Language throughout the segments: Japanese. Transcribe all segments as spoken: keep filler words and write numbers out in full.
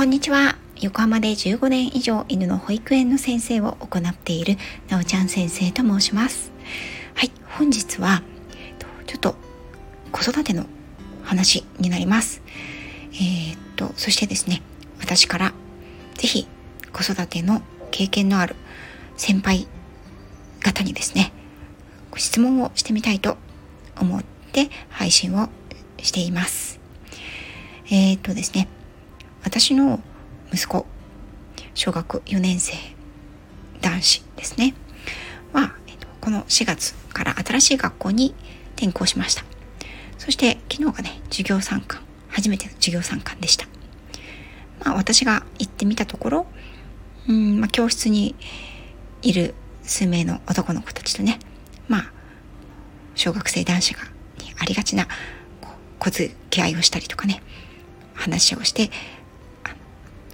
こんにちは。横浜でじゅうごねん以上犬の保育園の先生を行っているなおちゃん先生と申します。はい、本日はちょっと子育ての話になります。えー、っとそしてですね、私からぜひ子育ての経験のある先輩方にですね、ご質問をしてみたいと思って配信をしています。えー、っとですね私の息子、小学よねん生男子ですねは、えっと、このしがつから新しい学校に転校しました。そして昨日がね、授業参観、初めての授業参観でした。まあ、私が行ってみたところ、うん、まあ、教室にいる数名の男の子たちとね、まあ、小学生男子がありがちな小付き合いをしたりとかね、話をして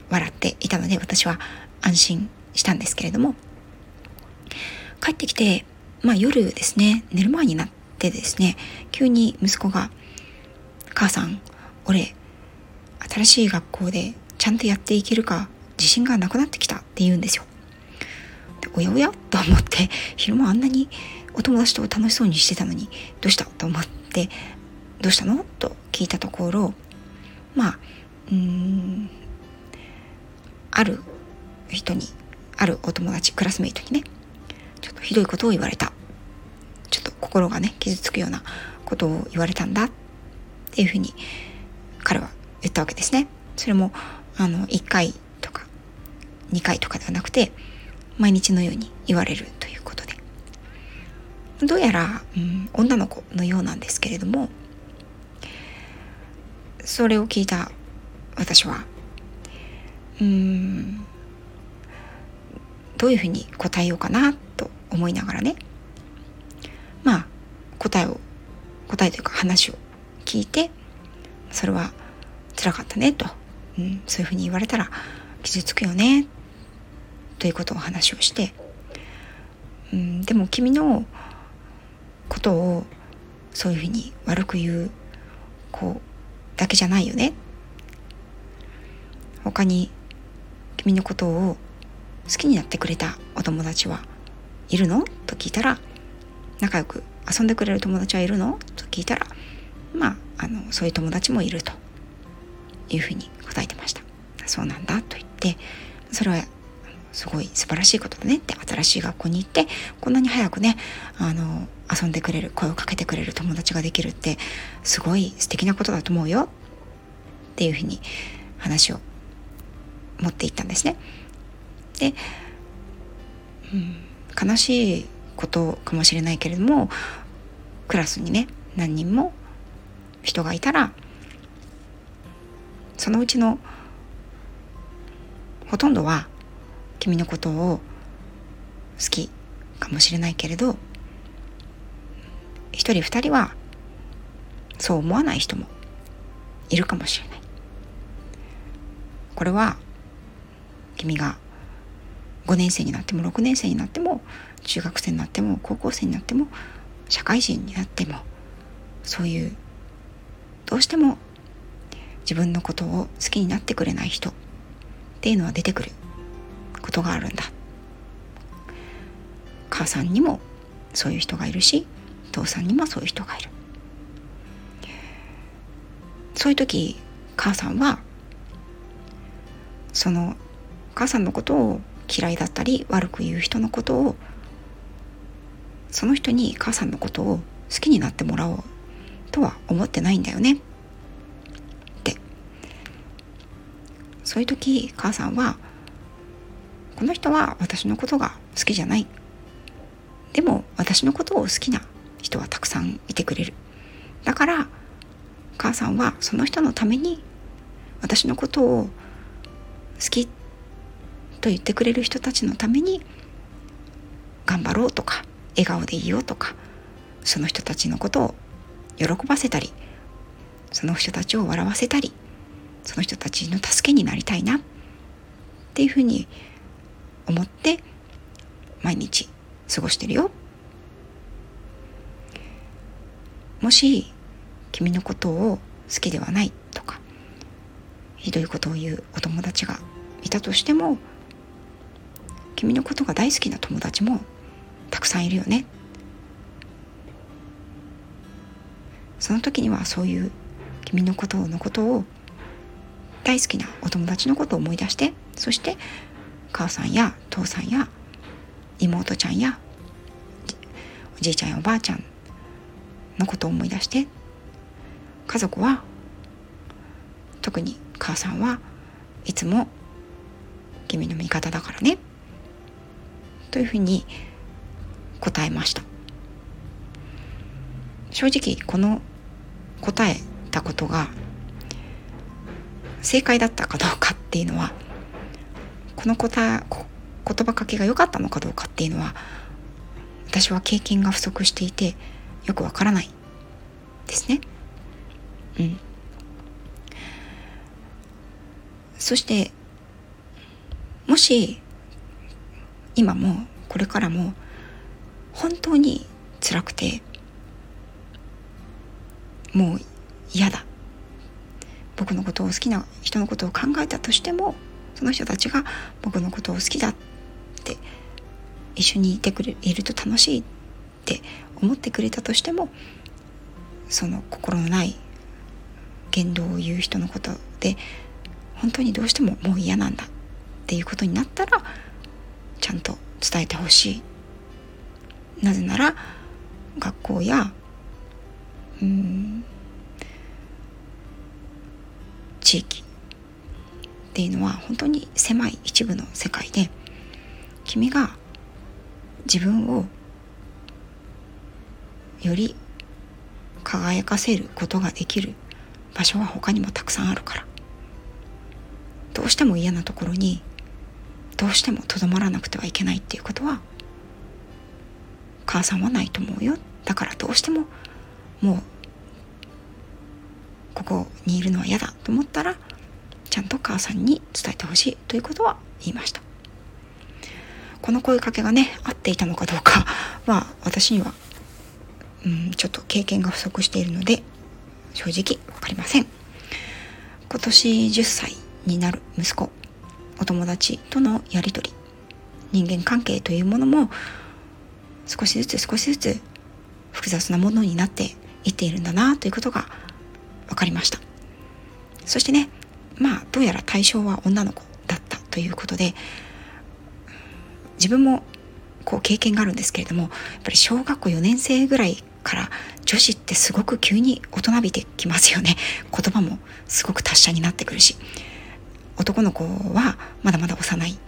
笑っていたので、私は安心したんですけれども、帰ってきて、まあ、夜ですね、寝る前になってですね、急に息子が、母さん、俺新しい学校でちゃんとやっていけるか自信がなくなってきたって言うんですよ。で、おやおやと思って、昼間あんなにお友達と楽しそうにしてたのにどうしたと思って、どうしたのと聞いたところ、まあうーんある人に、あるお友達、クラスメイトにね、ちょっとひどいことを言われた。ちょっと心がね、傷つくようなことを言われたんだっていうふうに彼は言ったわけですね。それも、あの、いっかいとかにかいとかではなくて、毎日のように言われるということで。どうやら、うん、女の子のようなんですけれども、それを聞いた私は、うーんどういうふうに答えようかなと思いながらね、まあ答えを答えというか話を聞いて、それは辛かったねと、うん、そういうふうに言われたら傷つくよねということを話をして、うん、でも君のことをそういうふうに悪く言う子だけじゃないよね、他に君のことを好きになってくれたお友達はいるのと聞いたら、仲良く遊んでくれる友達はいるのと聞いたら、まあ、あのそういう友達もいるというふうに答えてました。そうなんだと言って、それはすごい素晴らしいことだねって、新しい学校に行ってこんなに早くね、あの遊んでくれる、声をかけてくれる友達ができるってすごい素敵なことだと思うよっていうふうに話を持っていったんですね。で、うん、悲しいことかもしれないけれども、クラスにね、何人も人がいたら、そのうちのほとんどは君のことを好きかもしれないけれど、一人二人はそう思わない人もいるかもしれない。これは君がごねん生になってもろくねん生になっても中学生になっても高校生になっても社会人になっても、そういうどうしても自分のことを好きになってくれない人っていうのは出てくることがあるんだ。母さんにもそういう人がいるし、父さんにもそういう人がいる。そういう時、母さんはその母さんのことを嫌いだったり悪く言う人のことを、その人に母さんのことを好きになってもらおうとは思ってないんだよねって。そういう時、母さんはこの人は私のことが好きじゃない、でも私のことを好きな人はたくさんいてくれる、だから母さんはその人のために私のことを好きと言ってくれる人たちのために頑張ろうとか、笑顔でいようとか、その人たちのことを喜ばせたり、その人たちを笑わせたり、その人たちの助けになりたいなっていうふうに思って毎日過ごしてるよ。もし君のことを好きではないとか、ひどいことを言うお友達がいたとしても、君のことが大好きな友達もたくさんいるよね。その時にはそういう君のことのことを大好きなお友達のことを思い出して、そして母さんや父さんや妹ちゃんやおじいちゃんやおばあちゃんのことを思い出して、家族は特に母さんはいつも君の味方だからねというふうに答えました。正直この答えたことが正解だったかどうかっていうのは、この答え言葉かけが良かったのかどうかっていうのは、私は経験が不足していてよくわからないですね。うん。そしてもし今もこれからも本当に辛くて、もう嫌だ、僕のことを好きな人のことを考えたとしても、その人たちが僕のことを好きだって一緒にいてくれいると楽しいって思ってくれたとしても、その心のない言動を言う人のことで本当にどうしてももう嫌なんだっていうことになったら、ちゃんと伝えてほしい。なぜなら学校やうーん地域っていうのは本当に狭い一部の世界で、君が自分をより輝かせることができる場所は他にもたくさんあるから、どうしても嫌なところにどうしてもとどまらなくてはいけないっていうことは母さんはないと思うよ。だからどうしてももうここにいるのは嫌だと思ったら、ちゃんと母さんに伝えてほしいということは言いました。この声かけがね、合っていたのかどうかは私にはうんちょっと経験が不足しているので、正直わかりません。今年じゅっさいになる息子、お友達とのやり取り、人間関係というものも少しずつ少しずつ複雑なものになっていっているんだなということが分かりました。そしてね、まあどうやら対象は女の子だったということで、自分もこう経験があるんですけれども、やっぱり小学校よねん生ぐらいから女子ってすごく急に大人びてきますよね。言葉もすごく達者になってくるし、男の子はまだまだ幼い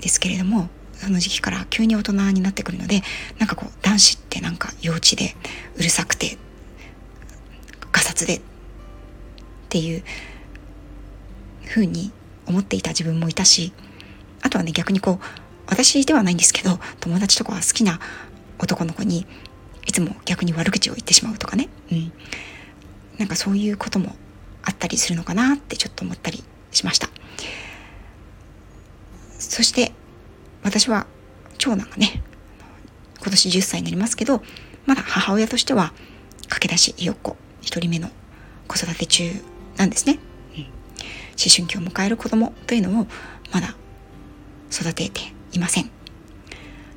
ですけれども、その時期から急に大人になってくるので、なんかこう男子ってなんか幼稚でうるさくてガサツでっていう風に思っていた自分もいたし、あとはね、逆にこう私ではないんですけど、友達とかは好きな男の子にいつも逆に悪口を言ってしまうとかね、うん、なんかそういうこともあったりするのかなってちょっと思ったりしました。そして私は長男がね、今年じゅっさいになりますけど、まだ母親としては駆け出しひよっこ、一人目の子育て中なんですね、うん、思春期を迎える子供というのをまだ育てていません。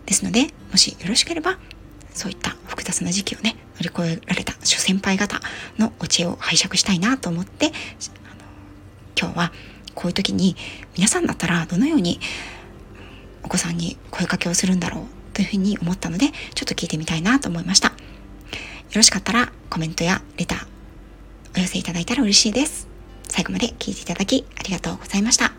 ですので、もしよろしければそういった複雑な時期をね、乗り越えられた諸先輩方のお知恵を拝借したいなと思って、今日はこういう時に皆さんだったらどのようにお子さんに声かけをするんだろうというふうに思ったので、ちょっと聞いてみたいなと思いました。よろしかったらコメントやレターお寄せいただいたら嬉しいです。最後まで聞いていただきありがとうございました。